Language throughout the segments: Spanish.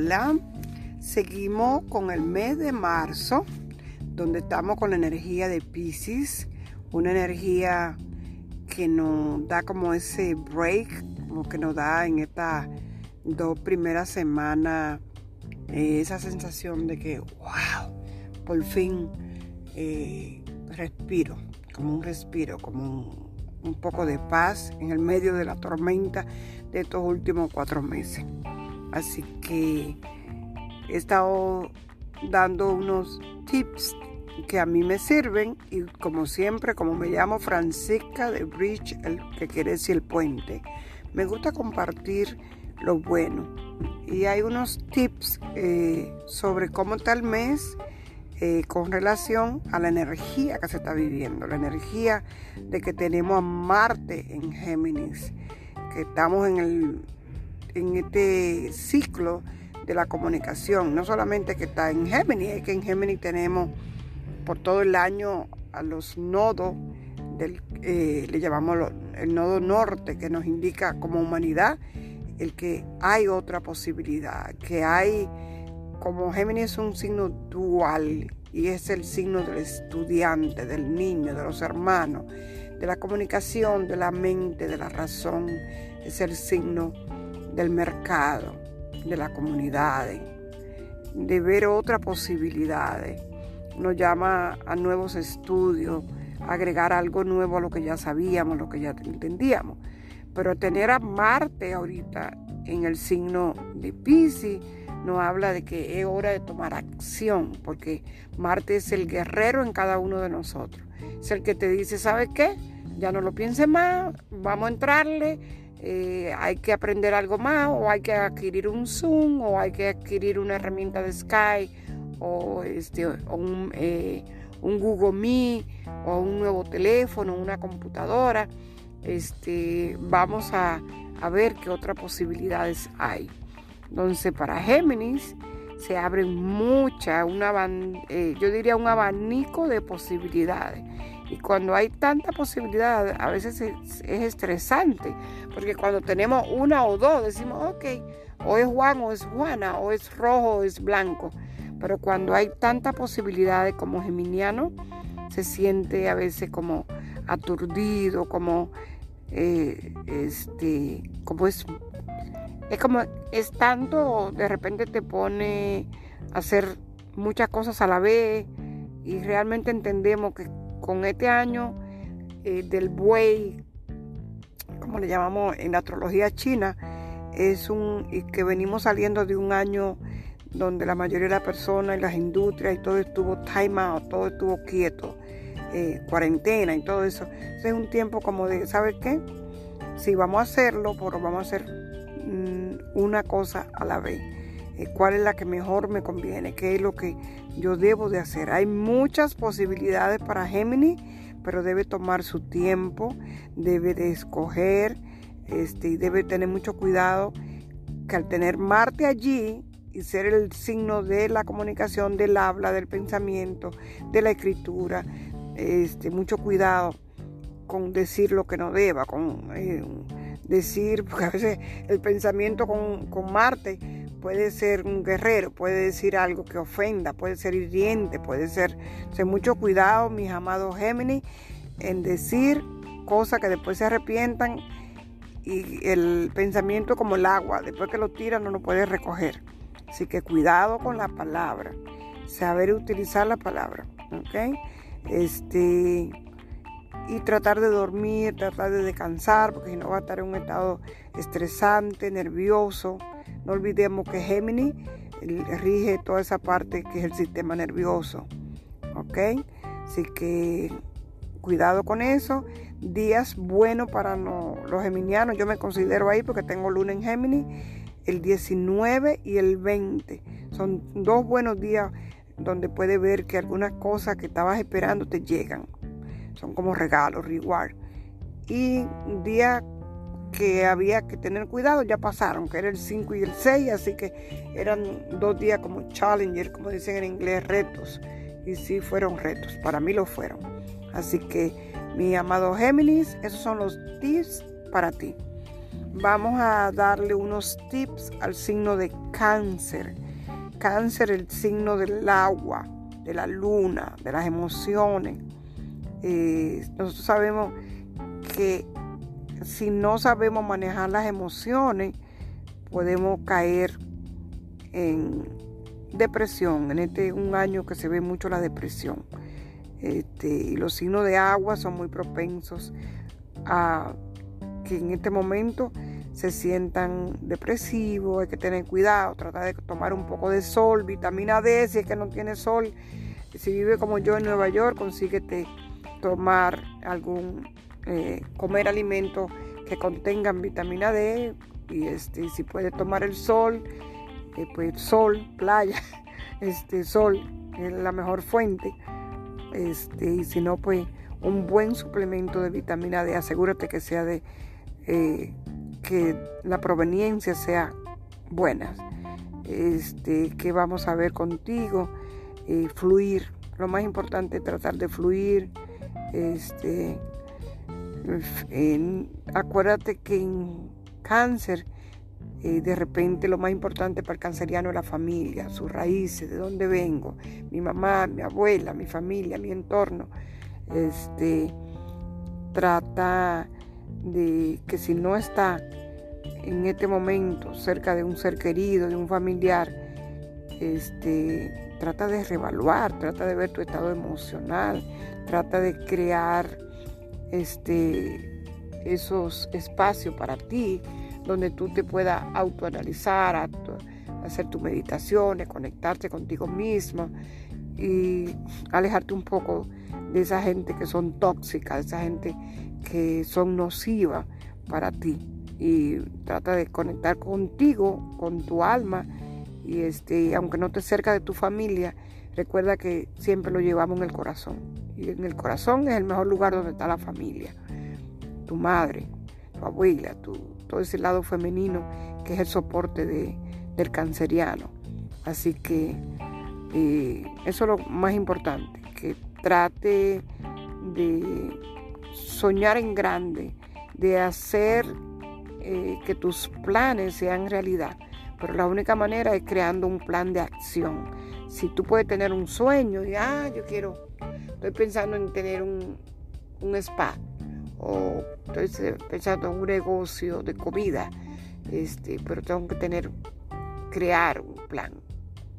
Hola, seguimos con el mes de marzo, donde estamos con la energía de Piscis, una energía que nos da como ese break, como que nos da en estas dos primeras semanas esa sensación de que, wow, por fin respiro, como un respiro, como un poco de paz en el medio de la tormenta de estos últimos 4 meses. Así que he estado dando unos tips que a mí me sirven y, como siempre, como me llamo Francisca de Bridge, el que quiere decir el puente, me gusta compartir lo bueno. Y hay unos tips sobre cómo está el mes con relación a la energía que se está viviendo, la energía de que tenemos a Marte en Géminis, que estamos en este ciclo de la comunicación. No solamente que está en Géminis, es que en Géminis tenemos por todo el año a los nodos, le llamamos el nodo norte, que nos indica como humanidad el que hay otra posibilidad, que hay, como Géminis es un signo dual y es el signo del estudiante, del niño, de los hermanos, de la comunicación, de la mente, de la razón, es el signo del mercado, de las comunidades, de ver otras posibilidades. Nos llama a nuevos estudios, agregar algo nuevo a lo que ya sabíamos, lo que ya entendíamos. Pero tener a Marte ahorita en el signo de Piscis nos habla de que es hora de tomar acción, porque Marte es el guerrero en cada uno de nosotros. Es el que te dice, ¿sabes qué? Ya no lo pienses más, vamos a entrarle, hay que aprender algo más, o hay que adquirir un Zoom, o hay que adquirir una herramienta de Skype, o un Google Meet, o un nuevo teléfono, una computadora. Vamos a ver qué otras posibilidades hay. Entonces, para Géminis se abren muchas, yo diría un abanico de posibilidades. Y cuando hay tanta posibilidad, a veces es estresante, porque cuando tenemos una o dos, decimos, ok, o es Juan o es Juana, o es rojo o es blanco. Pero cuando hay tantas posibilidades, como geminiano, se siente a veces como aturdido, como es tanto, de repente te pone a hacer muchas cosas a la vez. Y realmente entendemos que con este año del buey, como le llamamos en la astrología china, y que venimos saliendo de un año donde la mayoría de las personas y las industrias y todo estuvo time out, todo estuvo quieto, cuarentena y todo eso. Entonces es un tiempo como de, ¿sabes qué? Sí, vamos a hacerlo, pero vamos a hacer una cosa a la vez. ¿Cuál es la que mejor me conviene? ¿Qué es lo que yo debo de hacer? Hay muchas posibilidades para Géminis, pero debe tomar su tiempo, debe de escoger, debe tener mucho cuidado, que al tener Marte allí y ser el signo de la comunicación, del habla, del pensamiento, de la escritura, mucho cuidado con decir lo que no deba, con decir, porque a veces el pensamiento con Marte puede ser un guerrero, puede decir algo que ofenda, puede ser hiriente, mucho cuidado, mis amados Géminis, en decir cosas que después se arrepientan. Y el pensamiento, como el agua, después que lo tiras no lo puedes recoger. Así que cuidado con la palabra, saber utilizar la palabra, ¿ok? Y tratar de dormir, tratar de descansar, porque si no va a estar en un estado estresante, nervioso. No olvidemos que Géminis rige toda esa parte que es el sistema nervioso, ¿ok? Así que cuidado con eso. Días buenos para los geminianos, yo me considero ahí porque tengo luna en Géminis. El 19 y el 20 son 2 buenos días donde puedes ver que algunas cosas que estabas esperando te llegan. Son como regalos, reward. Y días que había que tener cuidado ya pasaron, que era el 5 y el 6, así que eran 2 días como challenger, como dicen en inglés, retos. Y sí fueron retos, para mí lo fueron. Así que, mi amado Géminis, esos son los tips para ti. vamos a darle unos tips al signo de Cáncer. Cáncer, el signo del agua, de la luna, de las emociones. Nosotros sabemos que si no sabemos manejar las emociones, podemos caer en depresión. En este un año que se ve mucho la depresión. Y los signos de agua son muy propensos a que en este momento se sientan depresivos. Hay que tener cuidado, tratar de tomar un poco de sol, vitamina D, si es que no tiene sol. Si vive como yo en Nueva York, consíguete tomar comer alimentos que contengan vitamina D, y si puedes tomar el sol, pues sol, playa, sol es la mejor fuente. Y si no, pues un buen suplemento de vitamina D. Asegúrate que sea que la proveniencia sea buena. Que vamos a ver contigo, fluir. Lo más importante es tratar de fluir. Acuérdate que en Cáncer, de repente lo más importante para el canceriano es la familia, sus raíces, de dónde vengo, mi mamá, mi abuela, mi familia, mi entorno. Trata de que si no está en este momento cerca de un ser querido, de un familiar, trata de reevaluar, trata de ver tu estado emocional, trata de crear esos espacios para ti, donde tú te puedas autoanalizar, hacer tus meditaciones, conectarte contigo misma y alejarte un poco de esa gente que son tóxicas, esa gente que son nocivas para ti. Y trata de conectar contigo, con tu alma, y aunque no estés cerca de tu familia, recuerda que siempre lo llevamos en el corazón. Y en el corazón es el mejor lugar donde está la familia, tu madre, tu abuela, todo ese lado femenino que es el soporte del canceriano. Así que eso es lo más importante, que trate de soñar en grande, de hacer que tus planes sean realidad, pero la única manera es creando un plan de acción. Si tú puedes tener un sueño y estoy pensando en tener un spa, o estoy pensando en un negocio de comida, pero tengo que crear un plan,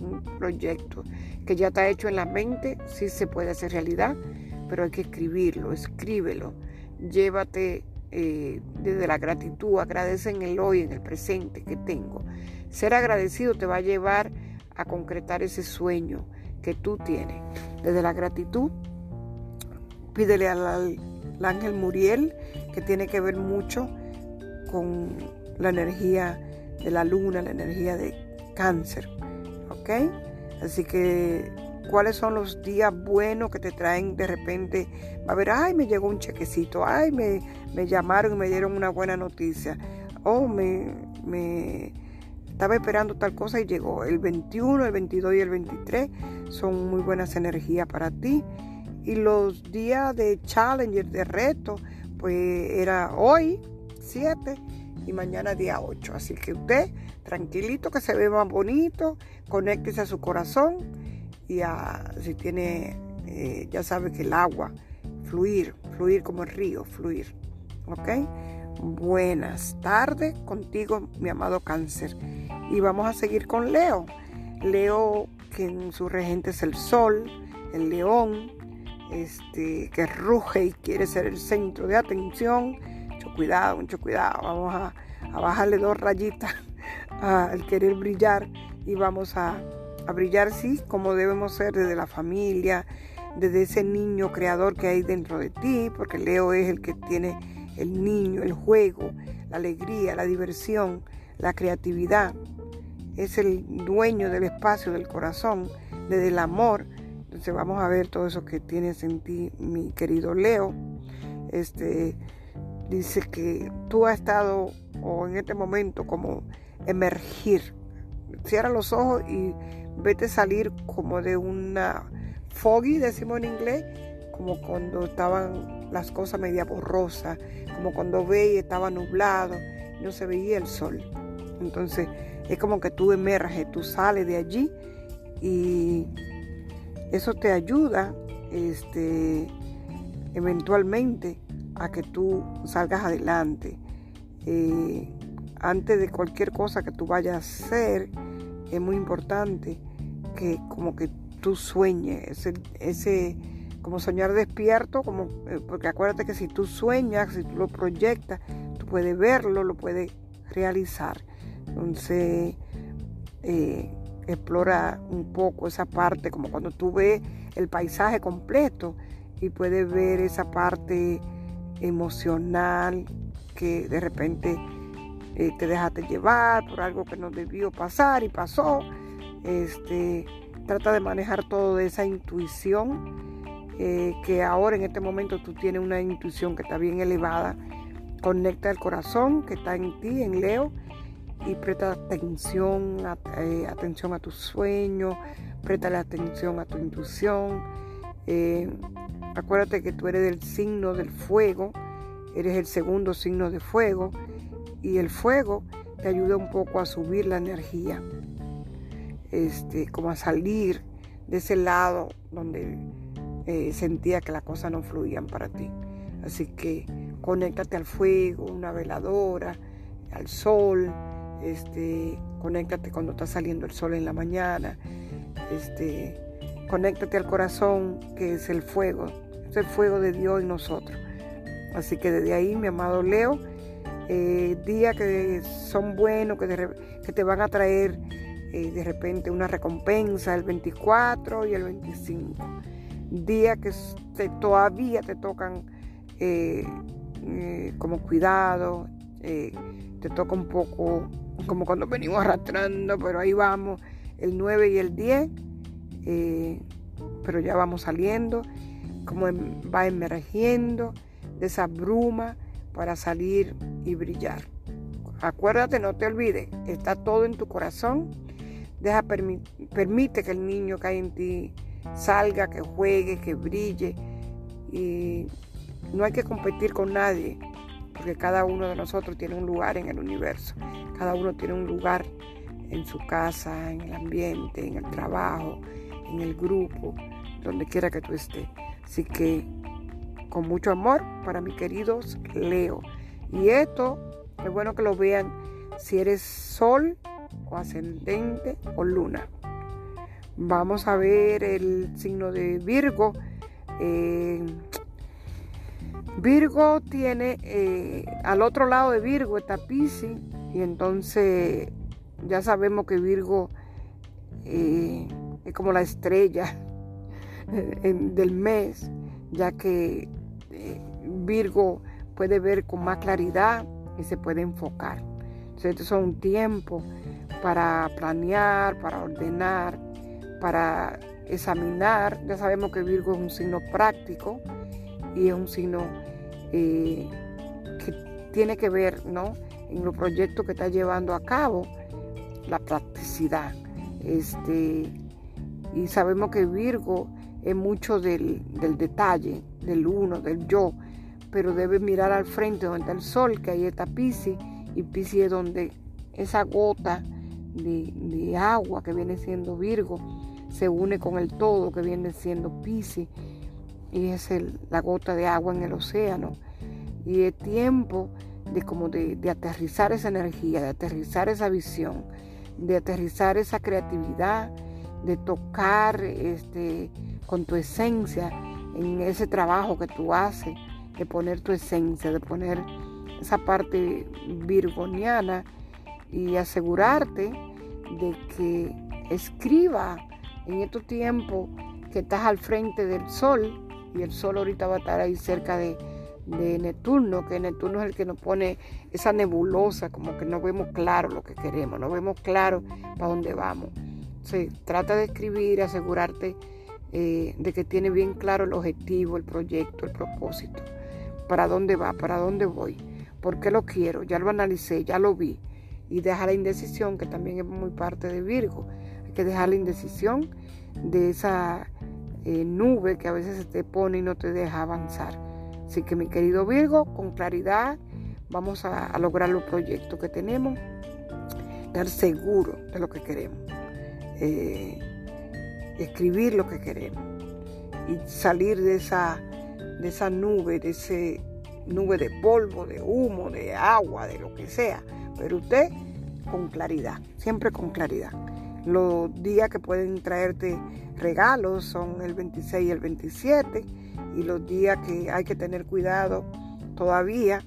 un proyecto que ya está hecho en la mente. Sí se puede hacer realidad, pero hay que escríbelo, llévate desde la gratitud, agradece en el hoy, en el presente que tengo. Ser agradecido te va a llevar a concretar ese sueño que tú tienes. Desde la gratitud, pídele al ángel Muriel, que tiene que ver mucho con la energía de la luna, la energía de Cáncer. ¿Ok? Así que, ¿cuáles son los días buenos que te traen? De repente, va a haber, me llegó un chequecito, me llamaron y me dieron una buena noticia, me estaba esperando tal cosa y llegó. El 21, el 22 y el 23 son muy buenas energías para ti. Y los días de challenger, de reto, pues era hoy 7 y mañana día 8. Así que usted, tranquilito, que se ve más bonito, conéctese a su corazón y si tiene, ya sabe que el agua, fluir como el río, fluir. ¿Ok? Buenas tardes contigo, mi amado Cáncer. Y vamos a seguir con Leo. Leo, que en su regente es el sol, el león, que ruge y quiere ser el centro de atención. Mucho cuidado, vamos a bajarle 2 rayitas al querer brillar, y vamos a brillar, sí, como debemos ser, desde la familia, desde ese niño creador que hay dentro de ti, porque Leo es el que tiene el niño, el juego, la alegría, la diversión, la creatividad. Es el dueño del espacio, del corazón, desde el amor. Entonces vamos a ver todo eso que tienes en ti, mi querido Leo. Dice que tú has estado, o en este momento, como emergir. Cierra los ojos y vete a salir como de una foggy, decimos en inglés, como cuando estaban las cosas media borrosas, como cuando veis estaba nublado no se veía el sol. Entonces es como que tú emerges, tú sales de allí y eso te ayuda eventualmente a que tú salgas adelante. Antes de cualquier cosa que tú vayas a hacer, es muy importante que como que tú sueñes, como soñar despierto, porque acuérdate que si tú sueñas, si tú lo proyectas, tú puedes verlo, lo puedes realizar. Entonces, explora un poco esa parte, como cuando tú ves el paisaje completo y puedes ver esa parte emocional que de repente te dejaste llevar por algo que no debió pasar y pasó. Trata de manejar todo de esa intuición, que ahora en este momento tú tienes una intuición que está bien elevada. Conecta el corazón que está en ti, en Leo, y presta atención atención a tus sueños, presta atención a tu intuición. Acuérdate que tú eres del signo del fuego, eres el segundo signo de fuego, y el fuego te ayuda un poco a subir la energía, como a salir de ese lado donde sentía que las cosas no fluían para ti. Así que conéctate al fuego, una veladora, al sol, conéctate cuando está saliendo el sol en la mañana, conéctate al corazón, que es el fuego de Dios en nosotros. Así que desde ahí, mi amado Leo, días que son buenos, que te van a traer de repente una recompensa, el 24 y el 25. Días que todavía te tocan como cuidado, te toca un poco como cuando venimos arrastrando, pero ahí vamos, el 9 y el 10, pero ya vamos saliendo, como va emergiendo de esa bruma para salir y brillar. Acuérdate, no te olvides, está todo en tu corazón. Permite que el niño que hay en ti salga, que juegue, que brille, y no hay que competir con nadie, porque cada uno de nosotros tiene un lugar en el universo, cada uno tiene un lugar en su casa, en el ambiente, en el trabajo, en el grupo, donde quiera que tú estés. Así que con mucho amor para mis queridos Leo, y esto es bueno que lo vean si eres sol o ascendente o luna. Vamos a ver el signo de Virgo. Virgo tiene, al otro lado de Virgo está Piscis, y entonces ya sabemos que Virgo es como la estrella del mes, ya que Virgo puede ver con más claridad y se puede enfocar. Entonces estos son un tiempo para planear, para ordenar, para examinar. Ya sabemos que Virgo es un signo práctico y es un signo que tiene que ver, ¿no?, en los proyectos que está llevando a cabo, la practicidad. Y sabemos que Virgo es mucho del detalle, del uno, del yo, pero debes mirar al frente donde está el sol, que ahí está Piscis, y Piscis es donde esa gota de agua que viene siendo Virgo se une con el todo que viene siendo Piscis, y es la gota de agua en el océano. Y es tiempo de como de aterrizar esa energía, de aterrizar esa visión, de aterrizar esa creatividad, de tocar con tu esencia en ese trabajo que tú haces, de poner tu esencia, de poner esa parte virgoniana, y asegurarte de que escriba en estos tiempos que estás al frente del sol, y el sol ahorita va a estar ahí cerca de Neptuno, que Neptuno es el que nos pone esa nebulosa, como que no vemos claro lo que queremos, no vemos claro para dónde vamos. Se trata de escribir, asegurarte de que tiene bien claro el objetivo, el proyecto, el propósito, para dónde va, para dónde voy, por qué lo quiero, ya lo analicé, ya lo vi. Y deja la indecisión, que también es muy parte de Virgo. Hay que dejar la indecisión de esa nube que a veces se te pone y no te deja avanzar. Así que mi querido Virgo, con claridad vamos a lograr los proyectos que tenemos, estar seguros de lo que queremos, escribir lo que queremos y salir de esa nube, de esa nube de polvo, de humo, de agua, de lo que sea, pero usted con claridad, siempre con claridad. Los días que pueden traerte regalos son el 26 y el 27, y los días que hay que tener cuidado todavía,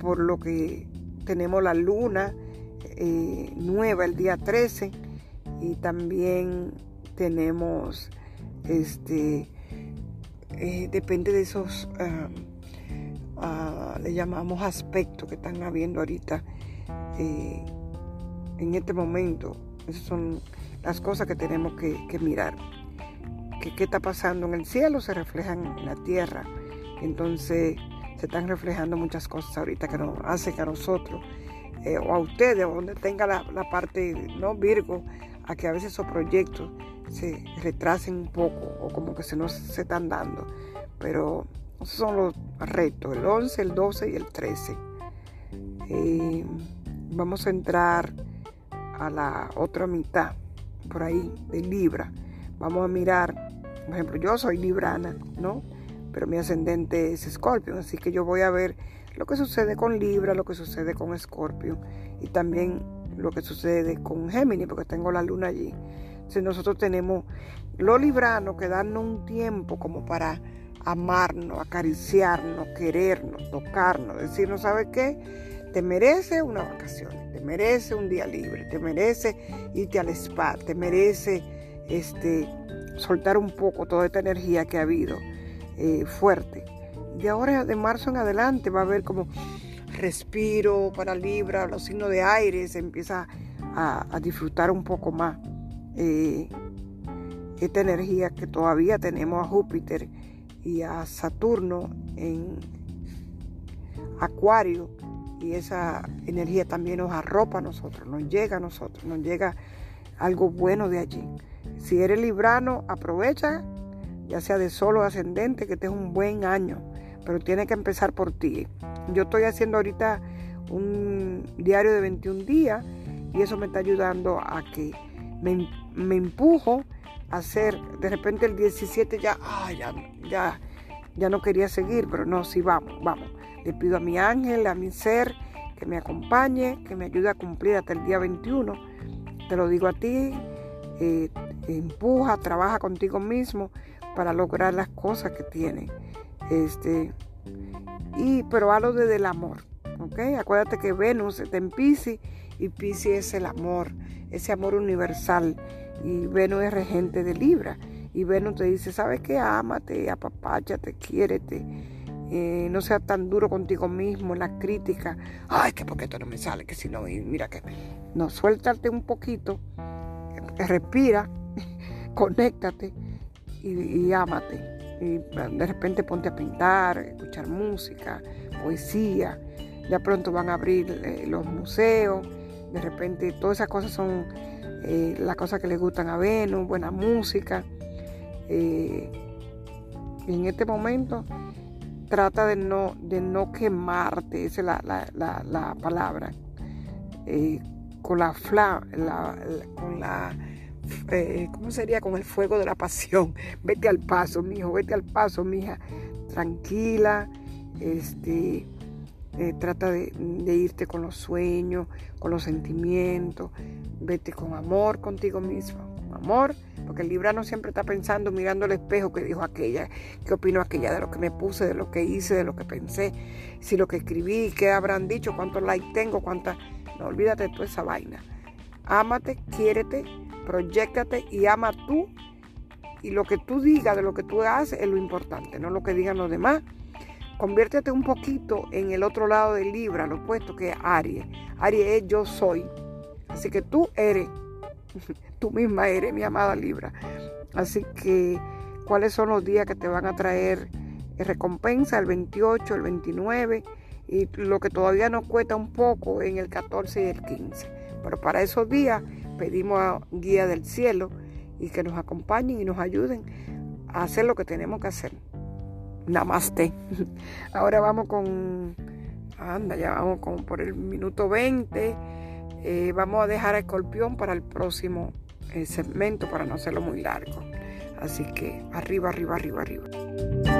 por lo que tenemos la luna nueva el día 13, y también tenemos depende de esos le llamamos aspectos que están habiendo ahorita en este momento. Esas son las cosas que tenemos que mirar, que qué está pasando en el cielo se reflejan en la tierra. Entonces se están reflejando muchas cosas ahorita que nos hace que a nosotros o a ustedes, o donde tenga la parte no Virgo, a que a veces esos proyectos se retrasen un poco o como que no se están dando, pero esos son los retos, el 11, el 12 y el 13. Vamos a entrar a la otra mitad por ahí de Libra. Vamos a mirar, por ejemplo, yo soy librana, ¿no? Pero mi ascendente es Escorpio, así que yo voy a ver lo que sucede con Libra, lo que sucede con Escorpio y también lo que sucede con Géminis, porque tengo la luna allí. Si nosotros tenemos los libranos que darnos un tiempo como para amarnos, acariciarnos, querernos, tocarnos, decirnos, ¿sabes qué? Te merece una vacación, te merece un día libre, te merece irte al spa, te merece soltar un poco toda esta energía que ha habido fuerte. De ahora, de marzo en adelante, va a haber como respiro para Libra, los signos de aire, se empieza a disfrutar un poco más esta energía que todavía tenemos a Júpiter y a Saturno en Acuario, y esa energía también nos arropa a nosotros, nos llega algo bueno de allí. Si eres librano, aprovecha, ya sea de sol o ascendente, que este es un buen año, pero tiene que empezar por ti. Yo estoy haciendo ahorita un diario de 21 días y eso me está ayudando a que me empujo a hacer. De repente el 17 ya no quería seguir, pero no, sí, vamos. Le pido a mi ángel, a mi ser, que me acompañe, que me ayude a cumplir hasta el día 21. Te lo digo a ti, empuja, trabaja contigo mismo para lograr las cosas que tienes. Pero hazlo desde el amor, ¿ok? Acuérdate que Venus está en Piscis y Piscis es el amor, ese amor universal, y Venus es regente de Libra, y Venus te dice, ¿sabes qué? Ámate, apapáchate, quiérete, no seas tan duro contigo mismo en las críticas, ay, que porque esto no me sale, que si no, y mira que... No, suéltate un poquito, respira, conéctate y ámate. Y de repente ponte a pintar, escuchar música, poesía. Ya pronto van a abrir los museos. De repente todas esas cosas son las cosas que le gustan a Venus, buena música. Y en este momento trata de no quemarte, esa es la palabra. ¿Cómo sería? Con el fuego de la pasión. Vete al paso, mijo, vete al paso, mija. Tranquila, trata de irte con los sueños, con los sentimientos. Vete con amor contigo misma, con amor, porque el librano siempre está pensando, mirando el espejo, que dijo aquella, qué opinó aquella de lo que me puse, de lo que hice, de lo que pensé, si lo que escribí, qué habrán dicho, cuántos likes tengo, cuántas... No, olvídate de toda esa vaina. Ámate, quiérete, proyéctate y ama tú, y lo que tú digas de lo que tú haces es lo importante, no lo que digan los demás. Conviértete un poquito en el otro lado de Libra, lo opuesto, que es Aries. Aries es yo soy, así que tú eres, tú misma eres, mi amada Libra. Así que, ¿cuáles son los días que te van a traer recompensa? El 28, el 29, y lo que todavía nos cuesta un poco en el 14 y el 15. Pero para esos días pedimos a guía del cielo y que nos acompañen y nos ayuden a hacer lo que tenemos que hacer. Namaste. Ahora vamos con Anda, ya vamos como por el minuto 20. Vamos a dejar a Escorpión para el próximo segmento para no hacerlo muy largo. Así que arriba, arriba, arriba, arriba.